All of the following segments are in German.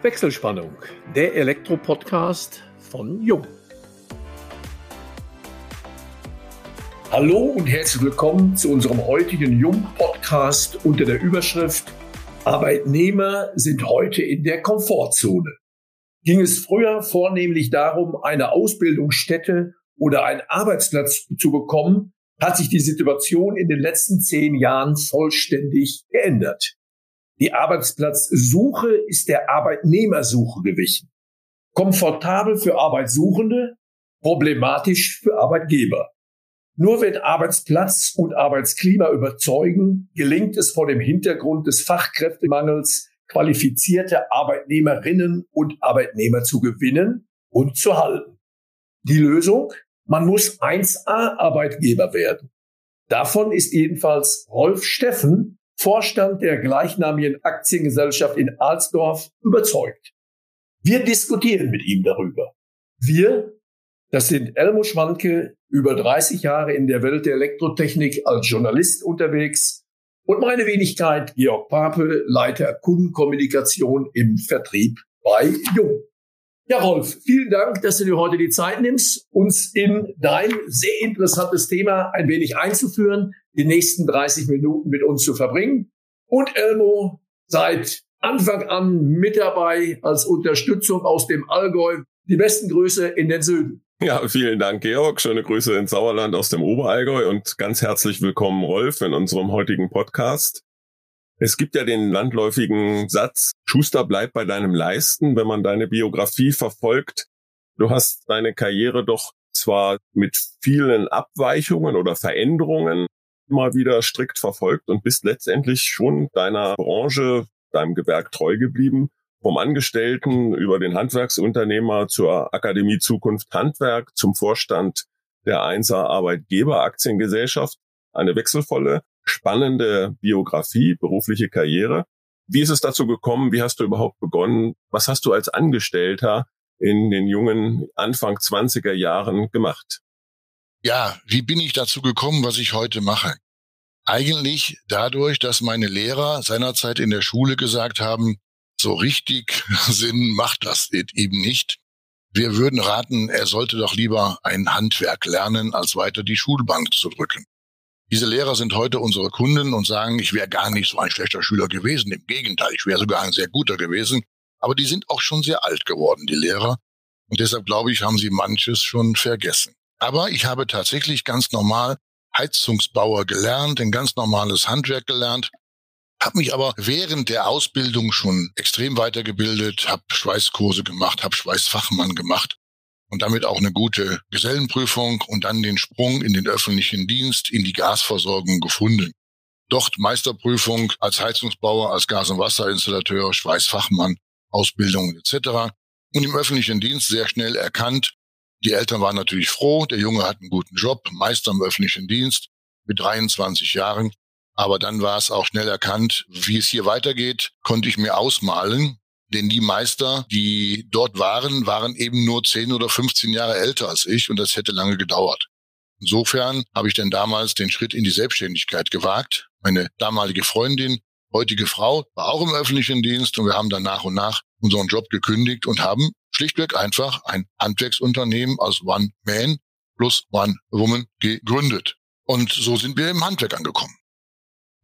Wechselspannung, der Elektro-Podcast von Jung. Hallo und herzlich willkommen zu unserem heutigen Jung-Podcast unter der Überschrift Arbeitnehmer sind heute in der Komfortzone. Ging es früher vornehmlich darum, eine Ausbildungsstätte oder einen Arbeitsplatz zu bekommen, hat sich die Situation in den letzten 10 Jahren vollständig geändert. Die Arbeitsplatzsuche ist der Arbeitnehmersuche gewichen. Komfortabel für Arbeitssuchende, problematisch für Arbeitgeber. Nur wenn Arbeitsplatz und Arbeitsklima überzeugen, gelingt es vor dem Hintergrund des Fachkräftemangels, qualifizierte Arbeitnehmerinnen und Arbeitnehmer zu gewinnen und zu halten. Die Lösung? Man muss 1A Arbeitgeber werden. Davon ist jedenfalls Rolf Steffen, Vorstand der gleichnamigen Aktiengesellschaft in Alsdorf, überzeugt. Wir diskutieren mit ihm darüber. Wir, das sind Elmo Schwanke, über 30 Jahre in der Welt der Elektrotechnik als Journalist unterwegs, und meine Wenigkeit, Georg Papel, Leiter Kundenkommunikation im Vertrieb bei Jung. Ja, Rolf, vielen Dank, dass du dir heute die Zeit nimmst, uns in dein sehr interessantes Thema ein wenig einzuführen, die nächsten 30 Minuten mit uns zu verbringen. Und Elmo, seit Anfang an mit dabei als Unterstützung aus dem Allgäu. Die besten Grüße in den Süden. Ja, vielen Dank, Georg. Schöne Grüße ins Sauerland aus dem Oberallgäu und ganz herzlich willkommen, Rolf, in unserem heutigen Podcast. Es gibt ja den landläufigen Satz, Schuster, bleib bei deinem Leisten, wenn man deine Biografie verfolgt. Du hast deine Karriere doch zwar mit vielen Abweichungen oder Veränderungen immer wieder strikt verfolgt und bist letztendlich schon deiner Branche, deinem Gewerk treu geblieben, vom Angestellten über den Handwerksunternehmer zur Akademie Zukunft Handwerk, zum Vorstand der 1A Arbeitgeber Aktiengesellschaft, eine wechselvolle, spannende Biografie, berufliche Karriere. Wie ist es dazu gekommen? Wie hast du überhaupt begonnen? Was hast du als Angestellter in den jungen Anfang 20er Jahren gemacht? Ja, wie bin ich dazu gekommen, was ich heute mache? Eigentlich dadurch, dass meine Lehrer seinerzeit in der Schule gesagt haben, so richtig Sinn macht das eben nicht. Wir würden raten, er sollte doch lieber ein Handwerk lernen, als weiter die Schulbank zu drücken. Diese Lehrer sind heute unsere Kunden und sagen, ich wäre gar nicht so ein schlechter Schüler gewesen. Im Gegenteil, ich wäre sogar ein sehr guter gewesen. Aber die sind auch schon sehr alt geworden, die Lehrer. Und deshalb, glaube ich, haben sie manches schon vergessen. Aber ich habe tatsächlich ganz normal Heizungsbauer gelernt, ein ganz normales Handwerk gelernt, habe mich aber während der Ausbildung schon extrem weitergebildet, habe Schweißkurse gemacht, habe Schweißfachmann gemacht. Und damit auch eine gute Gesellenprüfung und dann den Sprung in den öffentlichen Dienst, in die Gasversorgung gefunden. Dort Meisterprüfung als Heizungsbauer, als Gas- und Wasserinstallateur, Schweißfachmann, Ausbildung etc. Und im öffentlichen Dienst sehr schnell erkannt. Die Eltern waren natürlich froh, der Junge hat einen guten Job, Meister im öffentlichen Dienst mit 23 Jahren. Aber dann war es auch schnell erkannt, wie es hier weitergeht, konnte ich mir ausmalen. Denn die Meister, die dort waren, waren eben nur 10 oder 15 Jahre älter als ich und das hätte lange gedauert. Insofern habe ich dann damals den Schritt in die Selbstständigkeit gewagt. Meine damalige Freundin, heutige Frau, war auch im öffentlichen Dienst und wir haben dann nach und nach unseren Job gekündigt und haben schlichtweg einfach ein Handwerksunternehmen aus One Man plus One Woman gegründet. Und so sind wir im Handwerk angekommen.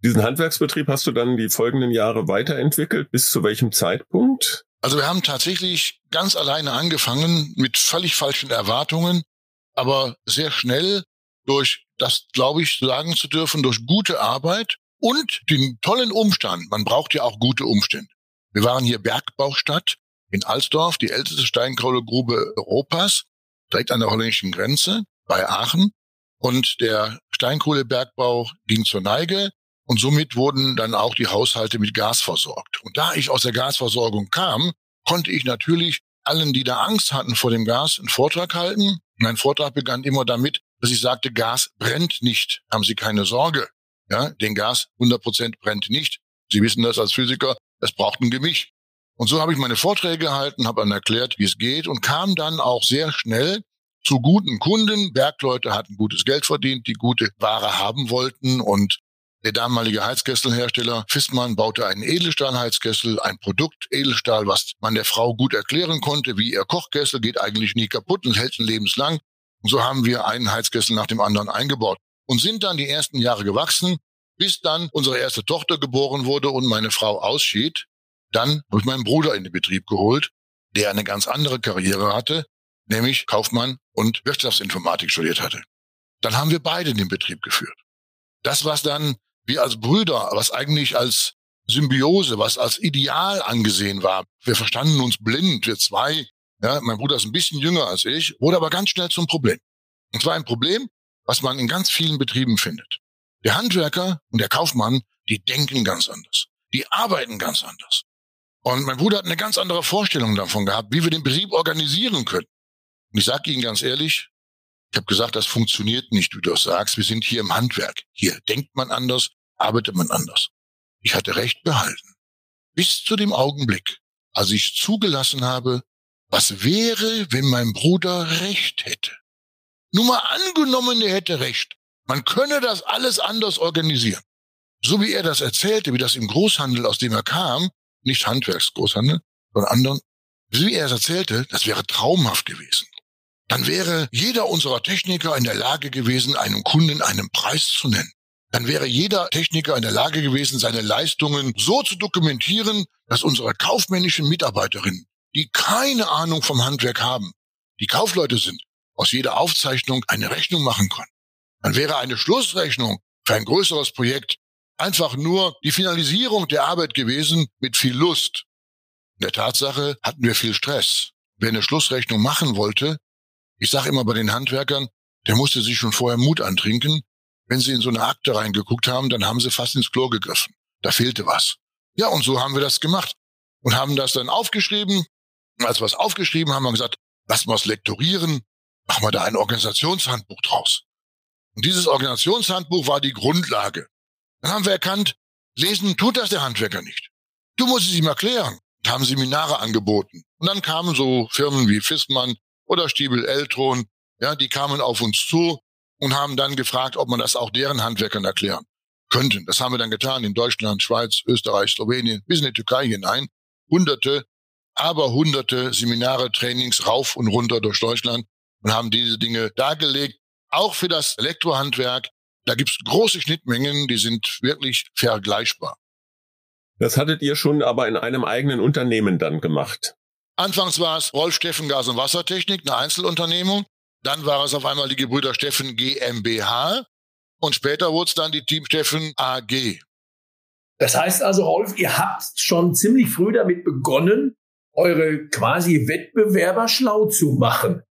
Diesen Handwerksbetrieb hast du dann die folgenden Jahre weiterentwickelt. Bis zu welchem Zeitpunkt? Also wir haben tatsächlich ganz alleine angefangen mit völlig falschen Erwartungen, aber sehr schnell durch das, glaube ich, sagen zu dürfen, durch gute Arbeit und den tollen Umstand. Man braucht ja auch gute Umstände. Wir waren hier Bergbaustadt in Alsdorf, die älteste Steinkohlegrube Europas, direkt an der holländischen Grenze bei Aachen. Und der Steinkohlebergbau ging zur Neige. Und somit wurden dann auch die Haushalte mit Gas versorgt. Und da ich aus der Gasversorgung kam, konnte ich natürlich allen, die da Angst hatten vor dem Gas, einen Vortrag halten. Mein Vortrag begann immer damit, dass ich sagte, Gas brennt nicht, haben Sie keine Sorge. Ja, denn Gas 100% brennt nicht. Sie wissen das als Physiker, es braucht ein Gemisch. Und so habe ich meine Vorträge gehalten, habe dann erklärt, wie es geht und kam dann auch sehr schnell zu guten Kunden. Bergleute hatten gutes Geld verdient, die gute Ware haben wollten und Der damalige Heizkesselhersteller Fisman baute einen Edelstahlheizkessel, ein Produkt Edelstahl, was man der Frau gut erklären konnte, wie ihr Kochkessel geht eigentlich nie kaputt und hält lebenslang. Und so haben wir einen Heizkessel nach dem anderen eingebaut und sind dann die ersten Jahre gewachsen, bis dann unsere erste Tochter geboren wurde und meine Frau ausschied. Dann habe ich meinen Bruder in den Betrieb geholt, der eine ganz andere Karriere hatte, nämlich Kaufmann und Wirtschaftsinformatik studiert hatte. Dann haben wir beide den Betrieb geführt. Das, was dann wir als Brüder, was eigentlich als Symbiose, was als Ideal angesehen war. Wir verstanden uns blind, wir zwei. Ja, mein Bruder ist ein bisschen jünger als ich, wurde aber ganz schnell zum Problem. Und zwar ein Problem, was man in ganz vielen Betrieben findet. Der Handwerker und der Kaufmann, die denken ganz anders. Die arbeiten ganz anders. Und mein Bruder hat eine ganz andere Vorstellung davon gehabt, wie wir den Betrieb organisieren können. Und ich sage Ihnen ganz ehrlich, ich habe gesagt, das funktioniert nicht, wie du das sagst. Wir sind hier im Handwerk. Hier denkt man anders, arbeitet man anders. Ich hatte recht behalten. Bis zu dem Augenblick, als ich zugelassen habe, was wäre, wenn mein Bruder recht hätte. Nur mal angenommen, er hätte recht. Man könne das alles anders organisieren. So wie er das erzählte, wie das im Großhandel, aus dem er kam, nicht Handwerksgroßhandel, sondern anderen, so wie er es erzählte, das wäre traumhaft gewesen. Dann wäre jeder unserer Techniker in der Lage gewesen, einem Kunden einen Preis zu nennen. Dann wäre jeder Techniker in der Lage gewesen, seine Leistungen so zu dokumentieren, dass unsere kaufmännischen Mitarbeiterinnen, die keine Ahnung vom Handwerk haben, die Kaufleute sind, aus jeder Aufzeichnung eine Rechnung machen können. Dann wäre eine Schlussrechnung für ein größeres Projekt einfach nur die Finalisierung der Arbeit gewesen mit viel Lust. In der Tatsache hatten wir viel Stress. Wer eine Schlussrechnung machen wollte, ich sage immer bei den Handwerkern, der musste sich schon vorher Mut antrinken. Wenn sie in so eine Akte reingeguckt haben, dann haben sie fast ins Klo gegriffen. Da fehlte was. Ja, und so haben wir das gemacht und haben das dann aufgeschrieben. Und als wir es aufgeschrieben haben, haben wir gesagt, lassen wir es lektorieren, machen wir da ein Organisationshandbuch draus. Und dieses Organisationshandbuch war die Grundlage. Dann haben wir erkannt, lesen tut das der Handwerker nicht. Du musst es ihm erklären. Und haben Seminare angeboten. Und dann kamen so Firmen wie Fisman oder Stiebel Eltron, ja, die kamen auf uns zu und haben dann gefragt, ob man das auch deren Handwerkern erklären könnten. Das haben wir dann getan in Deutschland, Schweiz, Österreich, Slowenien, bis in die Türkei hinein. Hunderte Seminare, Trainings rauf und runter durch Deutschland und haben diese Dinge dargelegt. Auch für das Elektrohandwerk, da gibt es große Schnittmengen, die sind wirklich vergleichbar. Das hattet ihr schon aber in einem eigenen Unternehmen dann gemacht. Anfangs war es Rolf Steffen Gas- und Wassertechnik, eine Einzelunternehmung. Dann war es auf einmal die Gebrüder Steffen GmbH und später wurde es dann die Team Steffen AG. Das heißt also, Rolf, ihr habt schon ziemlich früh damit begonnen, eure quasi Wettbewerber schlau zu machen.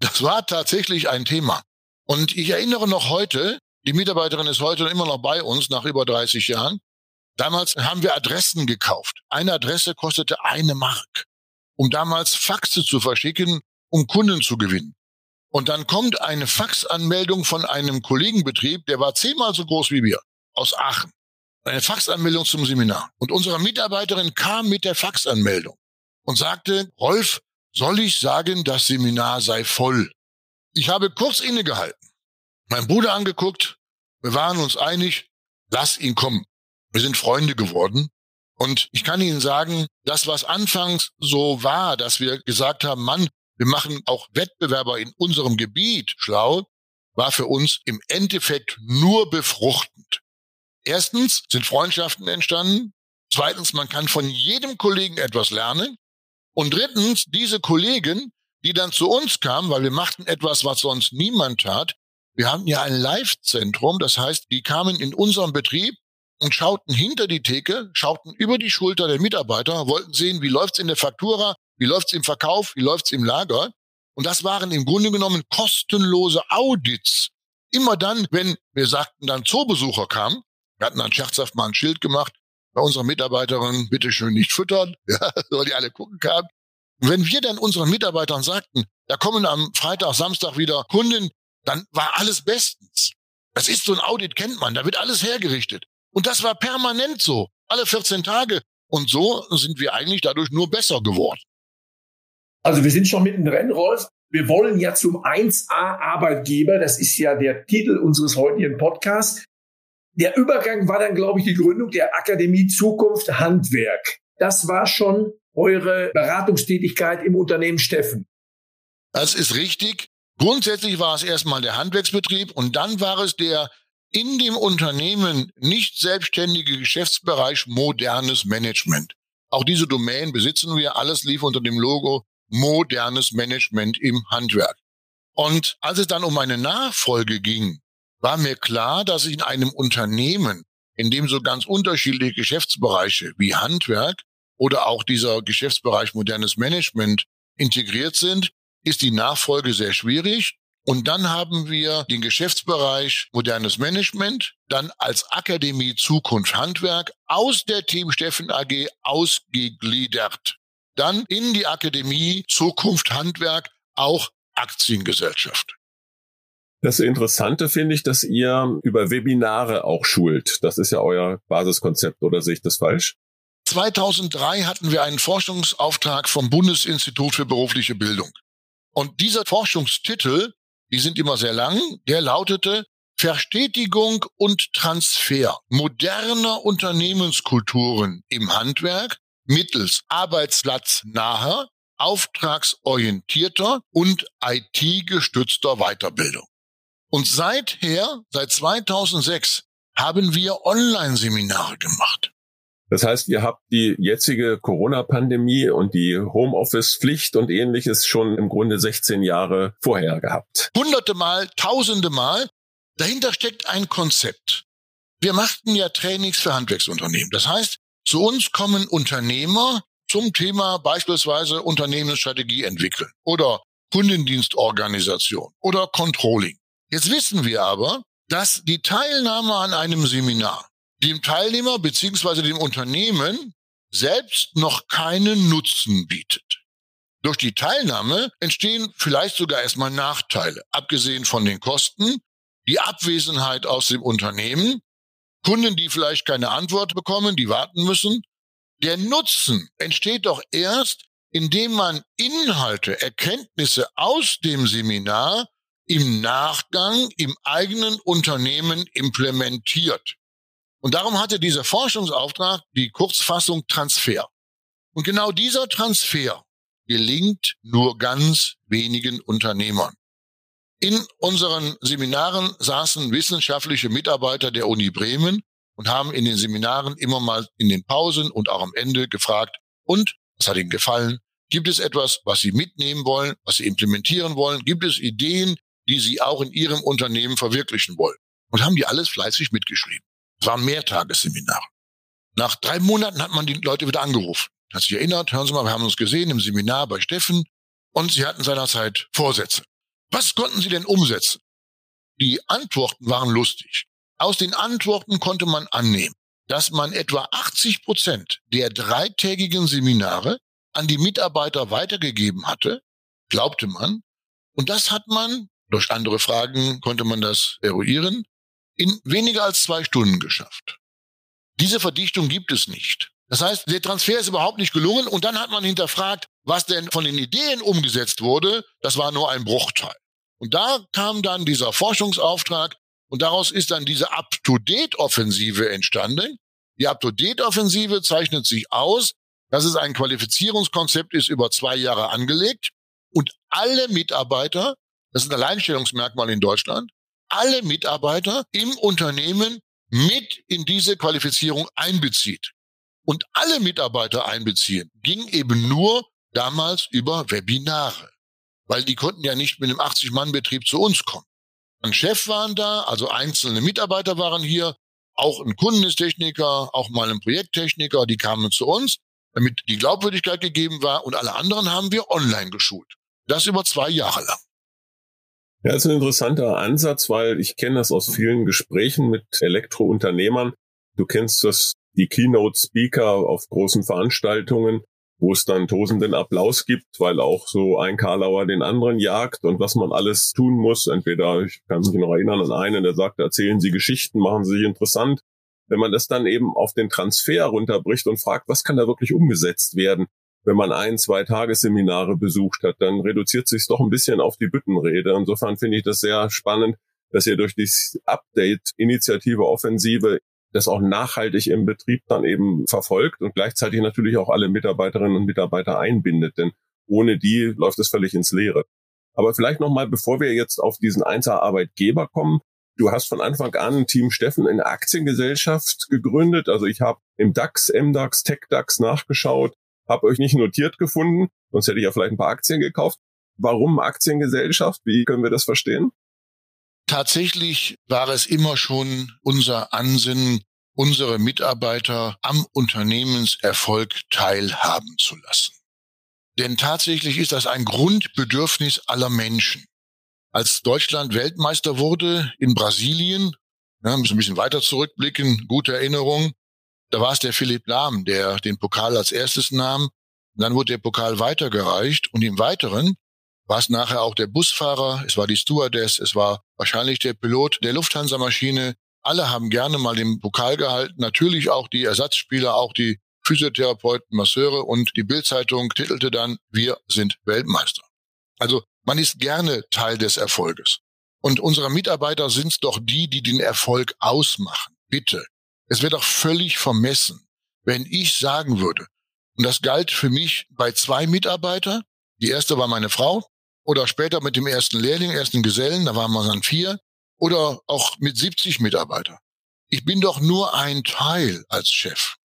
Das war tatsächlich ein Thema. Und ich erinnere noch heute, die Mitarbeiterin ist heute immer noch bei uns, nach über 30 Jahren. Damals haben wir Adressen gekauft. Eine Adresse kostete 1 Mark, um damals Faxe zu verschicken, um Kunden zu gewinnen. Und dann kommt eine Faxanmeldung von einem Kollegenbetrieb, der war 10-mal so groß wie wir, aus Aachen. Eine Faxanmeldung zum Seminar. Und unsere Mitarbeiterin kam mit der Faxanmeldung und sagte, Rolf, soll ich sagen, das Seminar sei voll? Ich habe kurz innegehalten, meinen Bruder angeguckt, wir waren uns einig, lass ihn kommen. Wir sind Freunde geworden. Und ich kann Ihnen sagen, das, was anfangs so war, dass wir gesagt haben, Mann, wir machen auch Wettbewerber in unserem Gebiet schlau, war für uns im Endeffekt nur befruchtend. Erstens sind Freundschaften entstanden. Zweitens, man kann von jedem Kollegen etwas lernen. Und drittens, diese Kollegen, die dann zu uns kamen, weil wir machten etwas, was sonst niemand tat. Wir hatten ja ein Live-Zentrum, das heißt, die kamen in unseren Betrieb und schauten hinter die Theke, schauten über die Schulter der Mitarbeiter, wollten sehen, wie läuft's in der Faktura, wie läuft's im Verkauf, wie läuft's im Lager. Und das waren im Grunde genommen kostenlose Audits. Immer dann, wenn wir sagten, dann Zoobesucher kamen, wir hatten dann scherzhaft mal ein Schild gemacht, bei unserer Mitarbeiterin, bitteschön nicht füttern, ja, weil die alle gucken kamen. Und wenn wir dann unseren Mitarbeitern sagten, da kommen am Freitag, Samstag wieder Kunden, dann war alles bestens. Das ist so ein Audit, kennt man, da wird alles hergerichtet. Und das war permanent so, alle 14 Tage. Und so sind wir eigentlich dadurch nur besser geworden. Also wir sind schon mittendrin, Rolf. Wir wollen ja zum 1A Arbeitgeber, das ist ja der Titel unseres heutigen Podcasts. Der Übergang war dann, glaube ich, die Gründung der Akademie Zukunft Handwerk. Das war schon eure Beratungstätigkeit im Unternehmen Steffen. Das ist richtig. Grundsätzlich war es erstmal der Handwerksbetrieb und dann war es der in dem Unternehmen nicht selbstständige Geschäftsbereich modernes Management. Auch diese Domänen besitzen wir. Alles lief unter dem Logo modernes Management im Handwerk. Und als es dann um eine Nachfolge ging, war mir klar, dass ich in einem Unternehmen, in dem so ganz unterschiedliche Geschäftsbereiche wie Handwerk oder auch dieser Geschäftsbereich modernes Management integriert sind, ist die Nachfolge sehr schwierig. Und dann haben wir den Geschäftsbereich modernes Management dann als Akademie Zukunft Handwerk aus der Team Steffen AG ausgegliedert. Dann in die Akademie Zukunft Handwerk auch Aktiengesellschaft. Das Interessante finde ich, dass ihr über Webinare auch schult. Das ist ja euer Basiskonzept, oder sehe ich das falsch? 2003 hatten wir einen Forschungsauftrag vom Bundesinstitut für berufliche Bildung. Und dieser Forschungstitel, die sind immer sehr lang, der lautete Verstetigung und Transfer moderner Unternehmenskulturen im Handwerk mittels arbeitsplatznaher, auftragsorientierter und IT-gestützter Weiterbildung. Und seither, seit 2006, haben wir Online-Seminare gemacht. Das heißt, ihr habt die jetzige Corona-Pandemie und die Homeoffice-Pflicht und Ähnliches schon im Grunde 16 Jahre vorher gehabt. Hunderte Mal, tausende Mal. Dahinter steckt ein Konzept. Wir machten ja Trainings für Handwerksunternehmen. Das heißt, zu uns kommen Unternehmer zum Thema beispielsweise Unternehmensstrategie entwickeln oder Kundendienstorganisation oder Controlling. Jetzt wissen wir aber, dass die Teilnahme an einem Seminar dem Teilnehmer bzw. dem Unternehmen selbst noch keinen Nutzen bietet. Durch die Teilnahme entstehen vielleicht sogar erstmal Nachteile, abgesehen von den Kosten, die Abwesenheit aus dem Unternehmen, Kunden, die vielleicht keine Antwort bekommen, die warten müssen. Der Nutzen entsteht doch erst, indem man Inhalte, Erkenntnisse aus dem Seminar im Nachgang im eigenen Unternehmen implementiert. Und darum hatte dieser Forschungsauftrag die Kurzfassung Transfer. Und genau dieser Transfer gelingt nur ganz wenigen Unternehmern. In unseren Seminaren saßen wissenschaftliche Mitarbeiter der Uni Bremen und haben in den Seminaren immer mal in den Pausen und auch am Ende gefragt, und, was hat Ihnen gefallen? Gibt es etwas, was Sie mitnehmen wollen, was Sie implementieren wollen? Gibt es Ideen, die Sie auch in Ihrem Unternehmen verwirklichen wollen? Und haben die alles fleißig mitgeschrieben. Es waren Mehrtagesseminare. Nach 3 Monaten hat man die Leute wieder angerufen. Hat sich erinnert, hören Sie mal, wir haben uns gesehen im Seminar bei Steffen und Sie hatten seinerzeit Vorsätze. Was konnten Sie denn umsetzen? Die Antworten waren lustig. Aus den Antworten konnte man annehmen, dass man etwa 80% der 3-tägigen Seminare an die Mitarbeiter weitergegeben hatte, glaubte man. Und das hat man, durch andere Fragen konnte man das eruieren, in weniger als 2 Stunden geschafft. Diese Verdichtung gibt es nicht. Das heißt, der Transfer ist überhaupt nicht gelungen und dann hat man hinterfragt, was denn von den Ideen umgesetzt wurde. Das war nur ein Bruchteil. Und da kam dann dieser Forschungsauftrag und daraus ist dann diese Up-to-Date-Offensive entstanden. Die Up-to-Date-Offensive zeichnet sich aus, dass es ein Qualifizierungskonzept ist, über 2 Jahre angelegt und alle Mitarbeiter, das ist ein Alleinstellungsmerkmal in Deutschland, alle Mitarbeiter im Unternehmen mit in diese Qualifizierung einbezieht. Und alle Mitarbeiter einbeziehen ging eben nur damals über Webinare, weil die konnten ja nicht mit einem 80-Mann-Betrieb zu uns kommen. Ein Chef waren da, also einzelne Mitarbeiter waren hier, auch ein Kundentechniker, auch mal ein Projekttechniker, die kamen zu uns, damit die Glaubwürdigkeit gegeben war und alle anderen haben wir online geschult. Das über 2 Jahre lang. Ja, das ist ein interessanter Ansatz, weil ich kenne das aus vielen Gesprächen mit Elektrounternehmern. Du kennst das, die Keynote-Speaker auf großen Veranstaltungen, wo es dann tosenden Applaus gibt, weil auch so ein Karlauer den anderen jagt und was man alles tun muss. Entweder, ich kann mich noch erinnern an einen, der sagt, erzählen Sie Geschichten, machen Sie sich interessant. Wenn man das dann eben auf den Transfer runterbricht und fragt, was kann da wirklich umgesetzt werden, wenn man 1-2 Tagesseminare besucht hat, dann reduziert sich es doch ein bisschen auf die Büttenrede. Insofern finde ich das sehr spannend, dass ihr durch die Update-Initiative-Offensive das auch nachhaltig im Betrieb dann eben verfolgt und gleichzeitig natürlich auch alle Mitarbeiterinnen und Mitarbeiter einbindet, denn ohne die läuft es völlig ins Leere. Aber vielleicht nochmal, bevor wir jetzt auf diesen 1A Arbeitgeber kommen, du hast von Anfang an Team Steffen in Aktiengesellschaft gegründet, also ich habe im DAX, MDAX, TechDAX nachgeschaut, habe euch nicht notiert gefunden, sonst hätte ich ja vielleicht ein paar Aktien gekauft. Warum Aktiengesellschaft? Wie können wir das verstehen? Tatsächlich war es immer schon unser Ansinnen, unsere Mitarbeiter am Unternehmenserfolg teilhaben zu lassen. Denn tatsächlich ist das ein Grundbedürfnis aller Menschen. Als Deutschland Weltmeister wurde in Brasilien, müssen ein bisschen weiter zurückblicken, gute Erinnerung, da war es der Philipp Lahm, der den Pokal als erstes nahm. Und dann wurde der Pokal weitergereicht und im Weiteren war es nachher auch der Busfahrer, es war die Stewardess, es war wahrscheinlich der Pilot der Lufthansa-Maschine. Alle haben gerne mal den Pokal gehalten, natürlich auch die Ersatzspieler, auch die Physiotherapeuten, Masseure und die Bild-Zeitung titelte dann, wir sind Weltmeister. Also man ist gerne Teil des Erfolges. Und unsere Mitarbeiter sind es doch die, die den Erfolg ausmachen. Bitte. Es wäre doch völlig vermessen, wenn ich sagen würde, und das galt für mich bei 2 Mitarbeitern, die erste war meine Frau, oder später mit dem ersten Lehrling, ersten Gesellen, da waren wir dann 4, oder auch mit 70 Mitarbeitern. Ich bin doch nur ein Teil als Chef.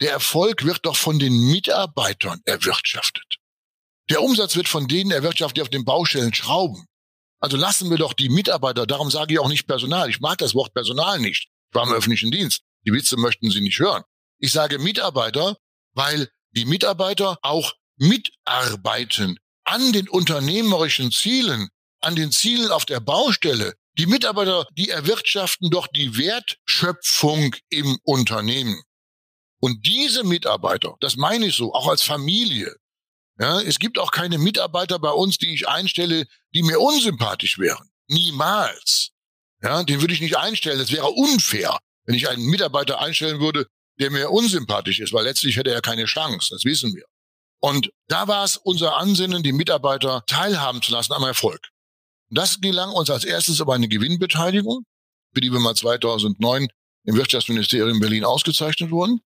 Der Erfolg wird doch von den Mitarbeitern erwirtschaftet. Der Umsatz wird von denen erwirtschaftet, die auf den Baustellen schrauben. Also lassen wir doch die Mitarbeiter, darum sage ich auch nicht Personal. Ich mag das Wort Personal nicht. Ich war im öffentlichen Dienst. Die Witze möchten Sie nicht hören. Ich sage Mitarbeiter, weil die Mitarbeiter auch mitarbeiten an den unternehmerischen Zielen, an den Zielen auf der Baustelle. Die Mitarbeiter, die erwirtschaften doch die Wertschöpfung im Unternehmen. Und diese Mitarbeiter, das meine ich so, auch als Familie. Ja, es gibt auch keine Mitarbeiter bei uns, die ich einstelle, die mir unsympathisch wären. Niemals. Ja, den würde ich nicht einstellen. Das wäre unfair, wenn ich einen Mitarbeiter einstellen würde, der mir unsympathisch ist, weil letztlich hätte er keine Chance. Das wissen wir. Und da war es unser Ansinnen, die Mitarbeiter teilhaben zu lassen am Erfolg. Und das gelang uns als erstes über eine Gewinnbeteiligung, für die wir mal 2009 im Wirtschaftsministerium Berlin ausgezeichnet wurden.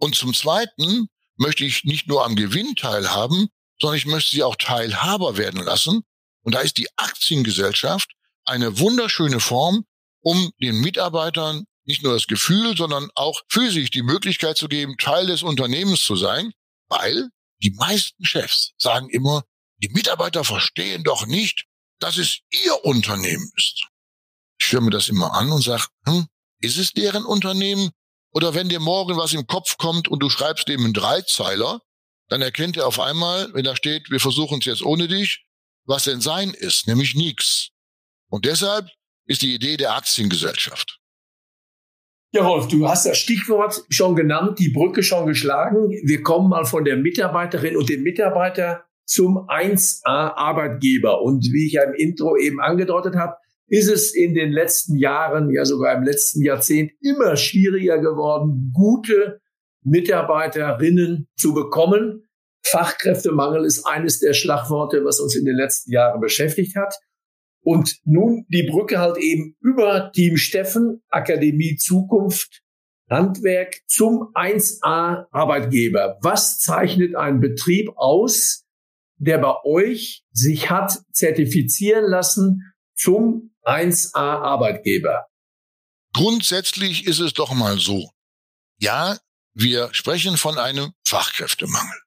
Und zum Zweiten möchte ich nicht nur am Gewinn teilhaben, sondern ich möchte sie auch Teilhaber werden lassen. Und da ist die Aktiengesellschaft eine wunderschöne Form, um den Mitarbeitern nicht nur das Gefühl, sondern auch physisch die Möglichkeit zu geben, Teil des Unternehmens zu sein, weil die meisten Chefs sagen immer, die Mitarbeiter verstehen doch nicht, dass es ihr Unternehmen ist. Ich höre mir das immer an und sage, ist es deren Unternehmen? Oder wenn dir morgen was im Kopf kommt und du schreibst eben einen 3-Zeiler, dann erkennt er auf einmal, wenn da steht, wir versuchen es jetzt ohne dich, was denn sein ist, nämlich nichts. Und deshalb ist die Idee der Aktiengesellschaft. Ja, Rolf, du hast das Stichwort schon genannt, die Brücke schon geschlagen. Wir kommen mal von der Mitarbeiterin und dem Mitarbeiter zum 1A Arbeitgeber. Und wie ich ja im Intro eben angedeutet habe, ist es in den letzten Jahren, ja sogar im letzten Jahrzehnt, immer schwieriger geworden, gute Mitarbeiterinnen zu bekommen. Fachkräftemangel ist eines der Schlagworte, was uns in den letzten Jahren beschäftigt hat. Und nun die Brücke halt eben über Team Steffen, Akademie Zukunft, Handwerk zum 1A Arbeitgeber. Was zeichnet einen Betrieb aus, der bei euch sich hat zertifizieren lassen zum 1A Arbeitgeber? Grundsätzlich ist es doch mal so. Ja, wir sprechen von einem Fachkräftemangel.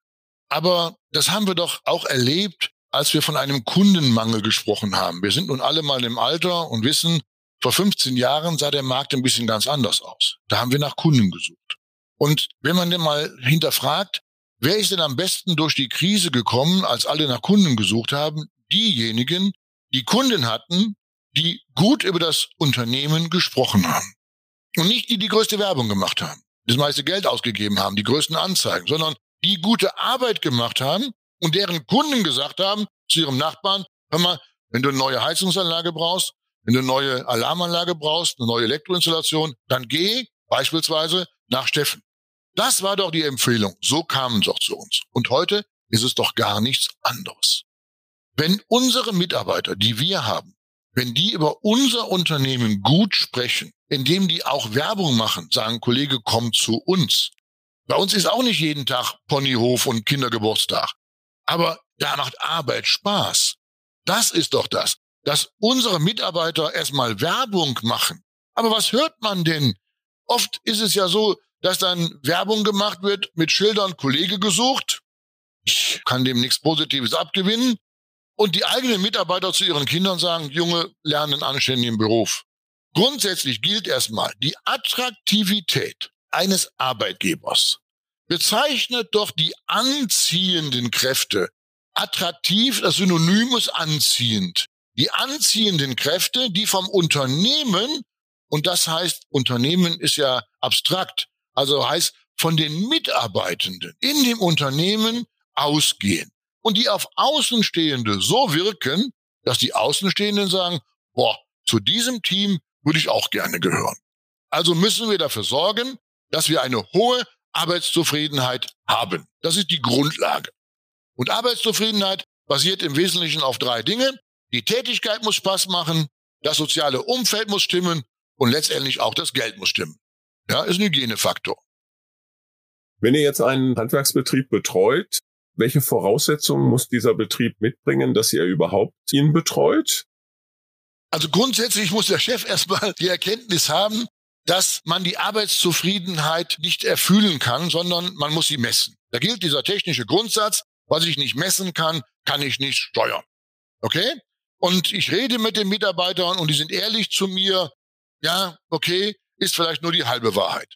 Aber das haben wir doch auch erlebt, als wir von einem Kundenmangel gesprochen haben. Wir sind nun alle mal im Alter und wissen, vor 15 Jahren sah der Markt ein bisschen ganz anders aus. Da haben wir nach Kunden gesucht. Und wenn man denn mal hinterfragt, wer ist denn am besten durch die Krise gekommen, als alle nach Kunden gesucht haben? Diejenigen, die Kunden hatten, die gut über das Unternehmen gesprochen haben. Und nicht die, die größte Werbung gemacht haben, das meiste Geld ausgegeben haben, die größten Anzeigen, sondern die gute Arbeit gemacht haben und deren Kunden gesagt haben zu ihrem Nachbarn, hör mal, wenn du eine neue Heizungsanlage brauchst, wenn du eine neue Alarmanlage brauchst, eine neue Elektroinstallation, dann geh beispielsweise nach Steffen. Das war doch die Empfehlung. So kamen sie auch zu uns. Und heute ist es doch gar nichts anderes. Wenn unsere Mitarbeiter, die wir haben, Wenn die über unser Unternehmen gut sprechen, indem die auch Werbung machen, sagen, Kollege, komm zu uns. Bei uns ist auch nicht jeden Tag Ponyhof und Kindergeburtstag. Aber da macht Arbeit Spaß. Das ist doch das, dass unsere Mitarbeiter erstmal Werbung machen. Aber was hört man denn? Oft ist es ja so, dass dann Werbung gemacht wird, mit Schildern Kollege gesucht. Ich kann dem nichts Positives abgewinnen. Und die eigenen Mitarbeiter zu ihren Kindern sagen, Junge, lerne einen anständigen Beruf. Grundsätzlich gilt erstmal, die Attraktivität eines Arbeitgebers bezeichnet doch die anziehenden Kräfte. Attraktiv, das Synonym ist anziehend. Die anziehenden Kräfte, die vom Unternehmen, und das heißt, Unternehmen ist ja abstrakt, also heißt von den Mitarbeitenden in dem Unternehmen ausgehen. Und die auf Außenstehende so wirken, dass die Außenstehenden sagen, boah, zu diesem Team würde ich auch gerne gehören. Also müssen wir dafür sorgen, dass wir eine hohe Arbeitszufriedenheit haben. Das ist die Grundlage. Und Arbeitszufriedenheit basiert im Wesentlichen auf 3 Dinge. Die Tätigkeit muss Spaß machen, das soziale Umfeld muss stimmen und letztendlich auch das Geld muss stimmen. Ja, ist ein Hygienefaktor. Wenn ihr jetzt einen Handwerksbetrieb betreut, welche Voraussetzungen muss dieser Betrieb mitbringen, dass ihr überhaupt ihn betreut? Also grundsätzlich muss der Chef erstmal die Erkenntnis haben, dass man die Arbeitszufriedenheit nicht erfühlen kann, sondern man muss sie messen. Da gilt dieser technische Grundsatz, was ich nicht messen kann, kann ich nicht steuern. Okay? Und ich rede mit den Mitarbeitern und die sind ehrlich zu mir. Ja, okay, ist vielleicht nur die halbe Wahrheit.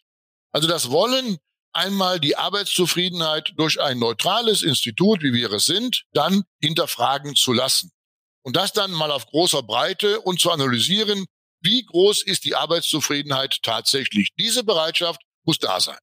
Also das Wollen, einmal die Arbeitszufriedenheit durch ein neutrales Institut, wie wir es sind, dann hinterfragen zu lassen. Und das dann mal auf großer Breite und zu analysieren, wie groß ist die Arbeitszufriedenheit tatsächlich. Diese Bereitschaft muss da sein.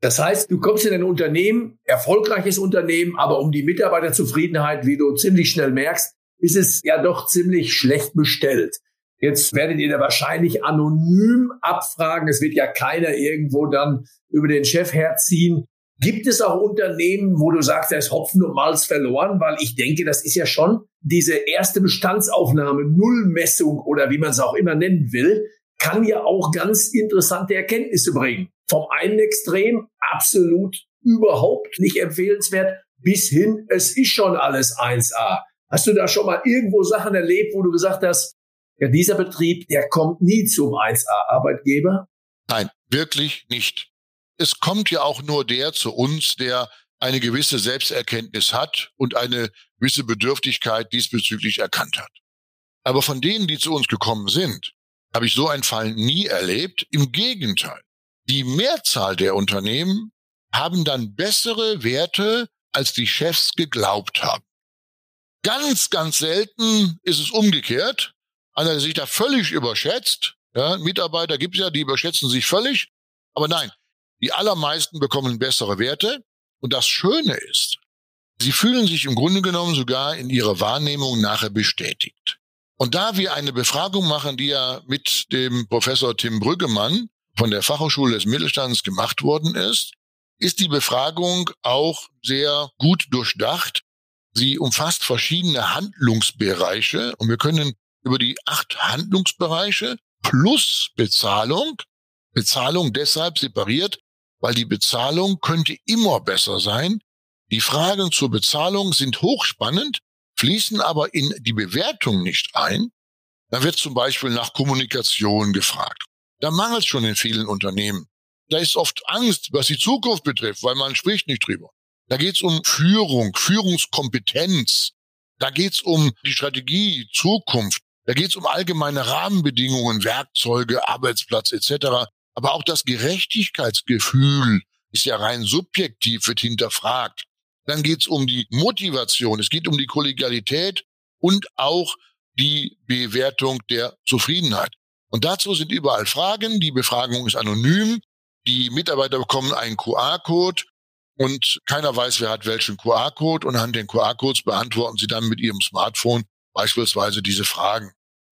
Das heißt, du kommst in ein Unternehmen, erfolgreiches Unternehmen, aber um die Mitarbeiterzufriedenheit, wie du ziemlich schnell merkst, ist es ja doch ziemlich schlecht bestellt. Jetzt werdet ihr da wahrscheinlich anonym abfragen. Es wird ja keiner irgendwo dann über den Chef herziehen. Gibt es auch Unternehmen, wo du sagst, da ist Hopfen und Malz verloren? Weil ich denke, das ist ja schon diese erste Bestandsaufnahme, Nullmessung oder wie man es auch immer nennen will, kann ja auch ganz interessante Erkenntnisse bringen. Vom einen Extrem absolut überhaupt nicht empfehlenswert bis hin, es ist schon alles 1A. Hast du da schon mal irgendwo Sachen erlebt, wo du gesagt hast, ja, dieser Betrieb, der kommt nie zum 1A-Arbeitgeber? Nein, wirklich nicht. Es kommt ja auch nur der zu uns, der eine gewisse Selbsterkenntnis hat und eine gewisse Bedürftigkeit diesbezüglich erkannt hat. Aber von denen, die zu uns gekommen sind, habe ich so einen Fall nie erlebt. Im Gegenteil, die Mehrzahl der Unternehmen haben dann bessere Werte, als die Chefs geglaubt haben. Ganz, ganz selten ist es umgekehrt. Einer, der sich da völlig überschätzt, ja, Mitarbeiter gibt es ja, die überschätzen sich völlig, aber nein, die allermeisten bekommen bessere Werte und das Schöne ist, sie fühlen sich im Grunde genommen sogar in ihrer Wahrnehmung nachher bestätigt. Und da wir eine Befragung machen, die ja mit dem Professor Tim Brüggemann von der Fachhochschule des Mittelstandes gemacht worden ist, ist die Befragung auch sehr gut durchdacht. Sie umfasst verschiedene Handlungsbereiche und wir können über die 8 Handlungsbereiche plus Bezahlung. Bezahlung deshalb separiert, weil die Bezahlung könnte immer besser sein. Die Fragen zur Bezahlung sind hochspannend, fließen aber in die Bewertung nicht ein. Da wird zum Beispiel nach Kommunikation gefragt. Da mangelt es schon in vielen Unternehmen. Da ist oft Angst, was die Zukunft betrifft, weil man spricht nicht drüber. Da geht es um Führung, Führungskompetenz. Da geht es um die Strategie, Zukunft. Da geht es um allgemeine Rahmenbedingungen, Werkzeuge, Arbeitsplatz etc. Aber auch das Gerechtigkeitsgefühl ist ja rein subjektiv, wird hinterfragt. Dann geht es um die Motivation, es geht um die Kollegialität und auch die Bewertung der Zufriedenheit. Und dazu sind überall Fragen. Die Befragung ist anonym. Die Mitarbeiter bekommen einen QR-Code und keiner weiß, wer hat welchen QR-Code. Und anhand den QR-Codes beantworten sie dann mit ihrem Smartphone beispielsweise diese Fragen.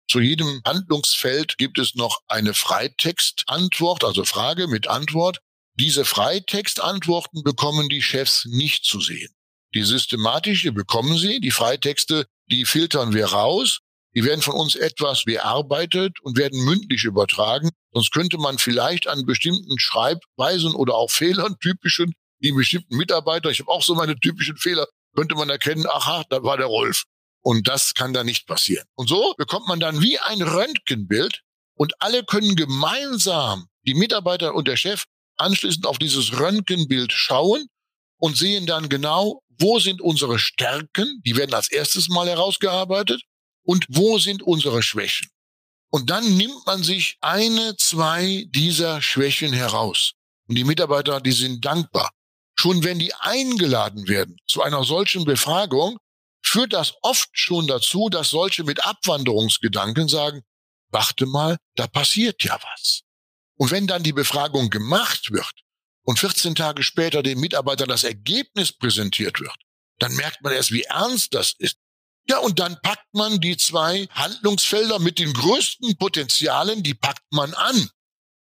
Zu jedem Handlungsfeld gibt es noch eine Freitextantwort, also Frage mit Antwort. Diese Freitextantworten bekommen die Chefs nicht zu sehen. Die systematische bekommen sie, die Freitexte, die filtern wir raus. Die werden von uns etwas bearbeitet und werden mündlich übertragen. Sonst könnte man vielleicht an bestimmten Schreibweisen oder auch Fehlern, typischen, die bestimmten Mitarbeiter, ich habe auch so meine typischen Fehler, könnte man erkennen, aha, da war der Rolf. Und das kann da nicht passieren. Und so bekommt man dann wie ein Röntgenbild und alle können gemeinsam, die Mitarbeiter und der Chef, anschließend auf dieses Röntgenbild schauen und sehen dann genau, wo sind unsere Stärken, die werden als erstes mal herausgearbeitet, und wo sind unsere Schwächen. Und dann nimmt man sich eine, zwei dieser Schwächen heraus. Und die Mitarbeiter, die sind dankbar. Schon wenn die eingeladen werden zu einer solchen Befragung, führt das oft schon dazu, dass solche mit Abwanderungsgedanken sagen, warte mal, da passiert ja was. Und wenn dann die Befragung gemacht wird und 14 Tage später dem Mitarbeiter das Ergebnis präsentiert wird, dann merkt man erst, wie ernst das ist. Ja, und dann packt man die zwei Handlungsfelder mit den größten Potenzialen, die packt man an.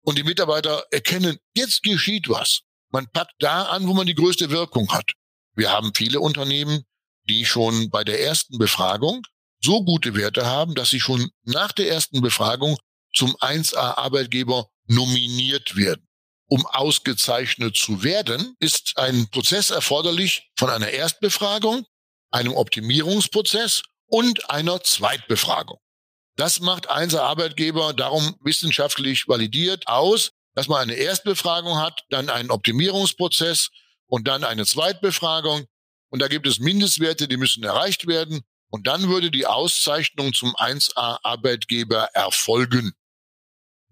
Und die Mitarbeiter erkennen, jetzt geschieht was. Man packt da an, wo man die größte Wirkung hat. Wir haben viele Unternehmen, die schon bei der ersten Befragung so gute Werte haben, dass sie schon nach der ersten Befragung zum 1A Arbeitgeber nominiert werden. Um ausgezeichnet zu werden, ist ein Prozess erforderlich von einer Erstbefragung, einem Optimierungsprozess und einer Zweitbefragung. Das macht 1A Arbeitgeber darum wissenschaftlich validiert aus, dass man eine Erstbefragung hat, dann einen Optimierungsprozess und dann eine Zweitbefragung. Und da gibt es Mindestwerte, die müssen erreicht werden. Und dann würde die Auszeichnung zum 1A Arbeitgeber erfolgen.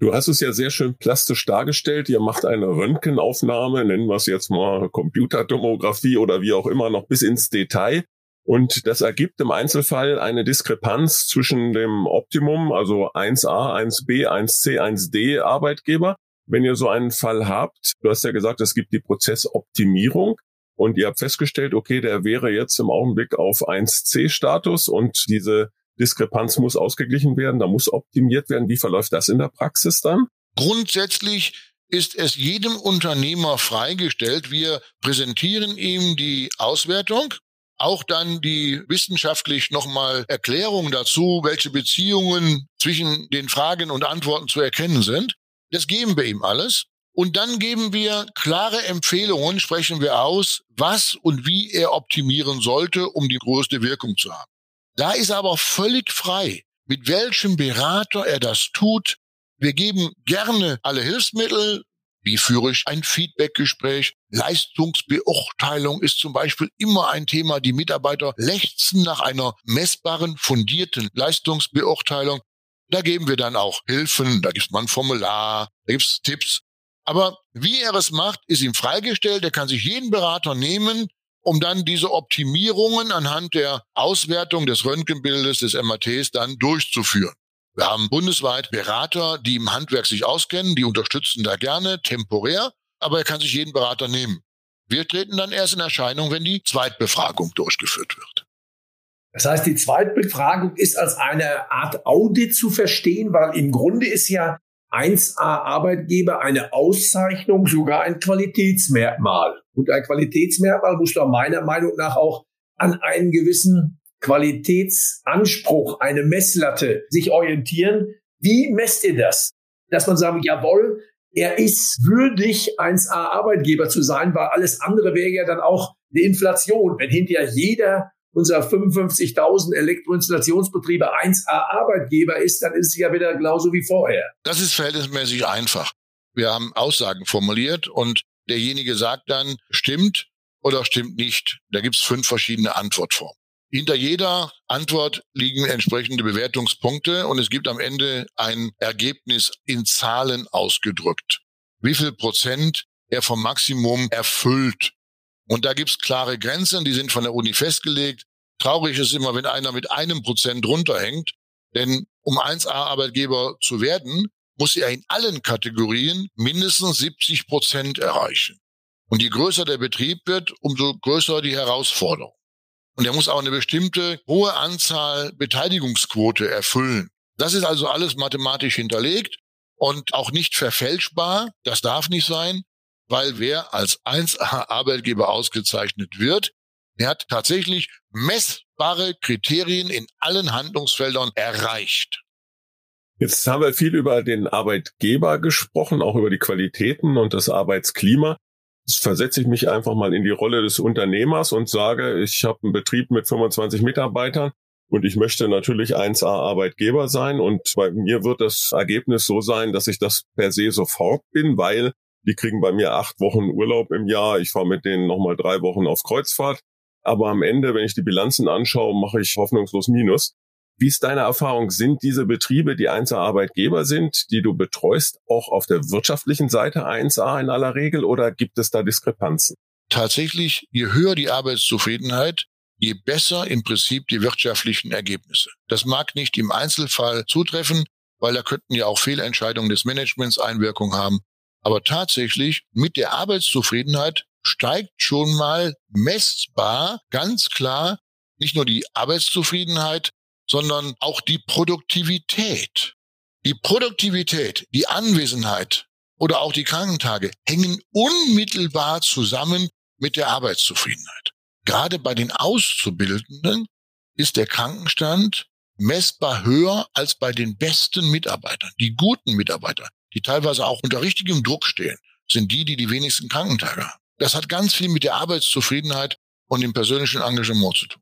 Du hast es ja sehr schön plastisch dargestellt. Ihr macht eine Röntgenaufnahme, nennen wir es jetzt mal Computertomographie oder wie auch immer, noch bis ins Detail. Und das ergibt im Einzelfall eine Diskrepanz zwischen dem Optimum, also 1a, 1b, 1c, 1d Arbeitgeber. Wenn ihr so einen Fall habt, du hast ja gesagt, es gibt die Prozessoptimierung und ihr habt festgestellt, okay, der wäre jetzt im Augenblick auf 1c-Status und diese Diskrepanz muss ausgeglichen werden, da muss optimiert werden. Wie verläuft das in der Praxis dann? Grundsätzlich ist es jedem Unternehmer freigestellt. Wir präsentieren ihm die Auswertung, auch dann die wissenschaftlich nochmal Erklärung dazu, welche Beziehungen zwischen den Fragen und Antworten zu erkennen sind. Das geben wir ihm alles. Und dann geben wir klare Empfehlungen, sprechen wir aus, was und wie er optimieren sollte, um die größte Wirkung zu haben. Da ist er aber völlig frei, mit welchem Berater er das tut. Wir geben gerne alle Hilfsmittel. Wie führe ich ein Feedbackgespräch? Leistungsbeurteilung ist zum Beispiel immer ein Thema. Die Mitarbeiter lechzen nach einer messbaren, fundierten Leistungsbeurteilung. Da geben wir dann auch Hilfen, da gibt es mal ein Formular, da gibt es Tipps. Aber wie er es macht, ist ihm freigestellt. Er kann sich jeden Berater nehmen, um dann diese Optimierungen anhand der Auswertung des Röntgenbildes, des MRTs dann durchzuführen. Wir haben bundesweit Berater, die im Handwerk sich auskennen, die unterstützen da gerne, temporär, aber er kann sich jeden Berater nehmen. Wir treten dann erst in Erscheinung, wenn die Zweitbefragung durchgeführt wird. Das heißt, die Zweitbefragung ist als eine Art Audit zu verstehen, weil im Grunde ist ja 1A Arbeitgeber eine Auszeichnung, sogar ein Qualitätsmerkmal. Und ein Qualitätsmerkmal muss doch meiner Meinung nach auch an einen gewissen Qualitätsanspruch, eine Messlatte sich orientieren. Wie messt ihr das? Dass man sagt, jawohl, er ist würdig, 1A Arbeitgeber zu sein, weil alles andere wäre ja dann auch eine Inflation. Wenn hinterher jeder unserer 55.000 Elektroinstallationsbetriebe 1A Arbeitgeber ist, dann ist es ja wieder genauso wie vorher. Das ist verhältnismäßig einfach. Wir haben Aussagen formuliert und derjenige sagt dann, stimmt oder stimmt nicht. Da gibt es 5 verschiedene Antwortformen. Hinter jeder Antwort liegen entsprechende Bewertungspunkte und es gibt am Ende ein Ergebnis in Zahlen ausgedrückt. Wie viel Prozent er vom Maximum erfüllt. Und da gibt es klare Grenzen, die sind von der Uni festgelegt. Traurig ist immer, wenn einer mit 1% runterhängt, denn um 1A Arbeitgeber zu werden, muss er in allen Kategorien mindestens 70% erreichen. Und je größer der Betrieb wird, umso größer die Herausforderung. Und er muss auch eine bestimmte hohe Anzahl Beteiligungsquote erfüllen. Das ist also alles mathematisch hinterlegt und auch nicht verfälschbar. Das darf nicht sein, weil wer als 1A Arbeitgeber ausgezeichnet wird, der hat tatsächlich belastbare Kriterien in allen Handlungsfeldern erreicht. Jetzt haben wir viel über den Arbeitgeber gesprochen, auch über die Qualitäten und das Arbeitsklima. Jetzt versetze ich mich einfach mal in die Rolle des Unternehmers und sage, ich habe einen Betrieb mit 25 Mitarbeitern und ich möchte natürlich 1A Arbeitgeber sein. Und bei mir wird das Ergebnis so sein, dass ich das per se sofort bin, weil die kriegen bei mir 8 Wochen Urlaub im Jahr. Ich fahre mit denen nochmal 3 Wochen auf Kreuzfahrt. Aber am Ende, wenn ich die Bilanzen anschaue, mache ich hoffnungslos Minus. Wie ist deine Erfahrung? Sind diese Betriebe, die 1A Arbeitgeber sind, die du betreust, auch auf der wirtschaftlichen Seite 1A in aller Regel oder gibt es da Diskrepanzen? Tatsächlich, je höher die Arbeitszufriedenheit, je besser im Prinzip die wirtschaftlichen Ergebnisse. Das mag nicht im Einzelfall zutreffen, weil da könnten ja auch Fehlentscheidungen des Managements Einwirkung haben. Aber tatsächlich, mit der Arbeitszufriedenheit steigt schon mal messbar, ganz klar, nicht nur die Arbeitszufriedenheit, sondern auch die Produktivität. Die Produktivität, die Anwesenheit oder auch die Krankentage hängen unmittelbar zusammen mit der Arbeitszufriedenheit. Gerade bei den Auszubildenden ist der Krankenstand messbar höher als bei den besten Mitarbeitern. Die guten Mitarbeiter, die teilweise auch unter richtigem Druck stehen, sind die, die die wenigsten Krankentage haben. Das hat ganz viel mit der Arbeitszufriedenheit und dem persönlichen Engagement zu tun.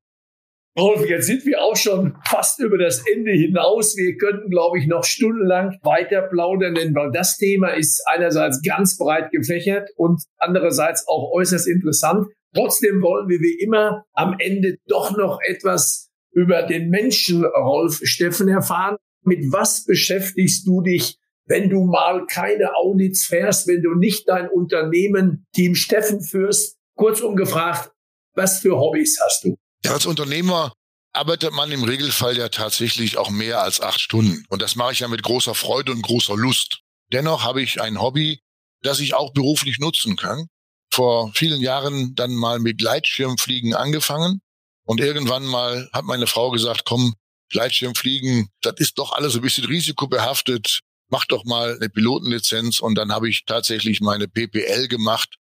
Rolf, jetzt sind wir auch schon fast über das Ende hinaus. Wir könnten, glaube ich, noch stundenlang weiter plaudern, denn das Thema ist einerseits ganz breit gefächert und andererseits auch äußerst interessant. Trotzdem wollen wir wie immer am Ende doch noch etwas über den Menschen Rolf Steffen erfahren. Mit was beschäftigst du dich, wenn du mal keine Audits fährst, wenn du nicht dein Unternehmen Team Steffen führst? Kurzum gefragt, was für Hobbys hast du? Ja, als Unternehmer arbeitet man im Regelfall ja tatsächlich auch mehr als 8 Stunden. Und das mache ich ja mit großer Freude und großer Lust. Dennoch habe ich ein Hobby, das ich auch beruflich nutzen kann. Vor vielen Jahren dann mal mit Gleitschirmfliegen angefangen. Und irgendwann mal hat meine Frau gesagt, komm, Gleitschirmfliegen, das ist doch alles ein bisschen risikobehaftet. Mach doch mal eine Pilotenlizenz. Und dann habe ich tatsächlich meine PPL gemacht,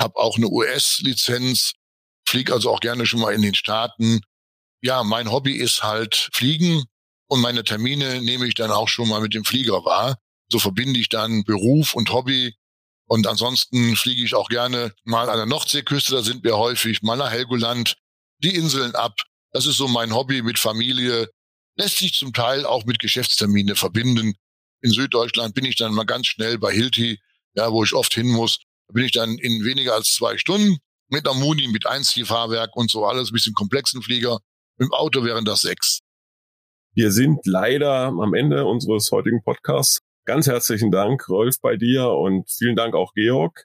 habe auch eine US-Lizenz. Fliege also auch gerne schon mal in den Staaten. Ja, mein Hobby ist halt Fliegen und meine Termine nehme ich dann auch schon mal mit dem Flieger wahr. So verbinde ich dann Beruf und Hobby und ansonsten fliege ich auch gerne mal an der Nordseeküste, da sind wir häufig, mal nach Helgoland, die Inseln ab. Das ist so mein Hobby mit Familie, lässt sich zum Teil auch mit Geschäftstermine verbinden. In Süddeutschland bin ich dann mal ganz schnell bei Hilti, ja, wo ich oft hin muss. Da bin ich dann in weniger als 2 Stunden. Mit einer Muni, mit Einziehfahrwerk und so alles, ein bisschen komplexen Flieger. Im Auto wären das 6. Wir sind leider am Ende unseres heutigen Podcasts. Ganz herzlichen Dank, Rolf, bei dir und vielen Dank auch, Georg.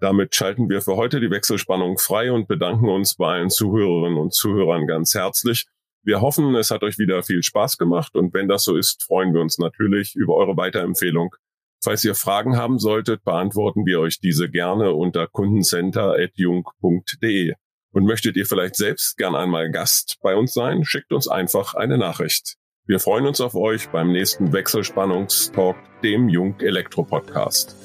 Damit schalten wir für heute die Wechselspannung frei und bedanken uns bei allen Zuhörerinnen und Zuhörern ganz herzlich. Wir hoffen, es hat euch wieder viel Spaß gemacht und wenn das so ist, freuen wir uns natürlich über eure Weiterempfehlung. Falls ihr Fragen haben solltet, beantworten wir euch diese gerne unter kundencenter@jung.de. Und möchtet ihr vielleicht selbst gern einmal Gast bei uns sein, schickt uns einfach eine Nachricht. Wir freuen uns auf euch beim nächsten Wechselspannungstalk, dem Jung Elektro Podcast.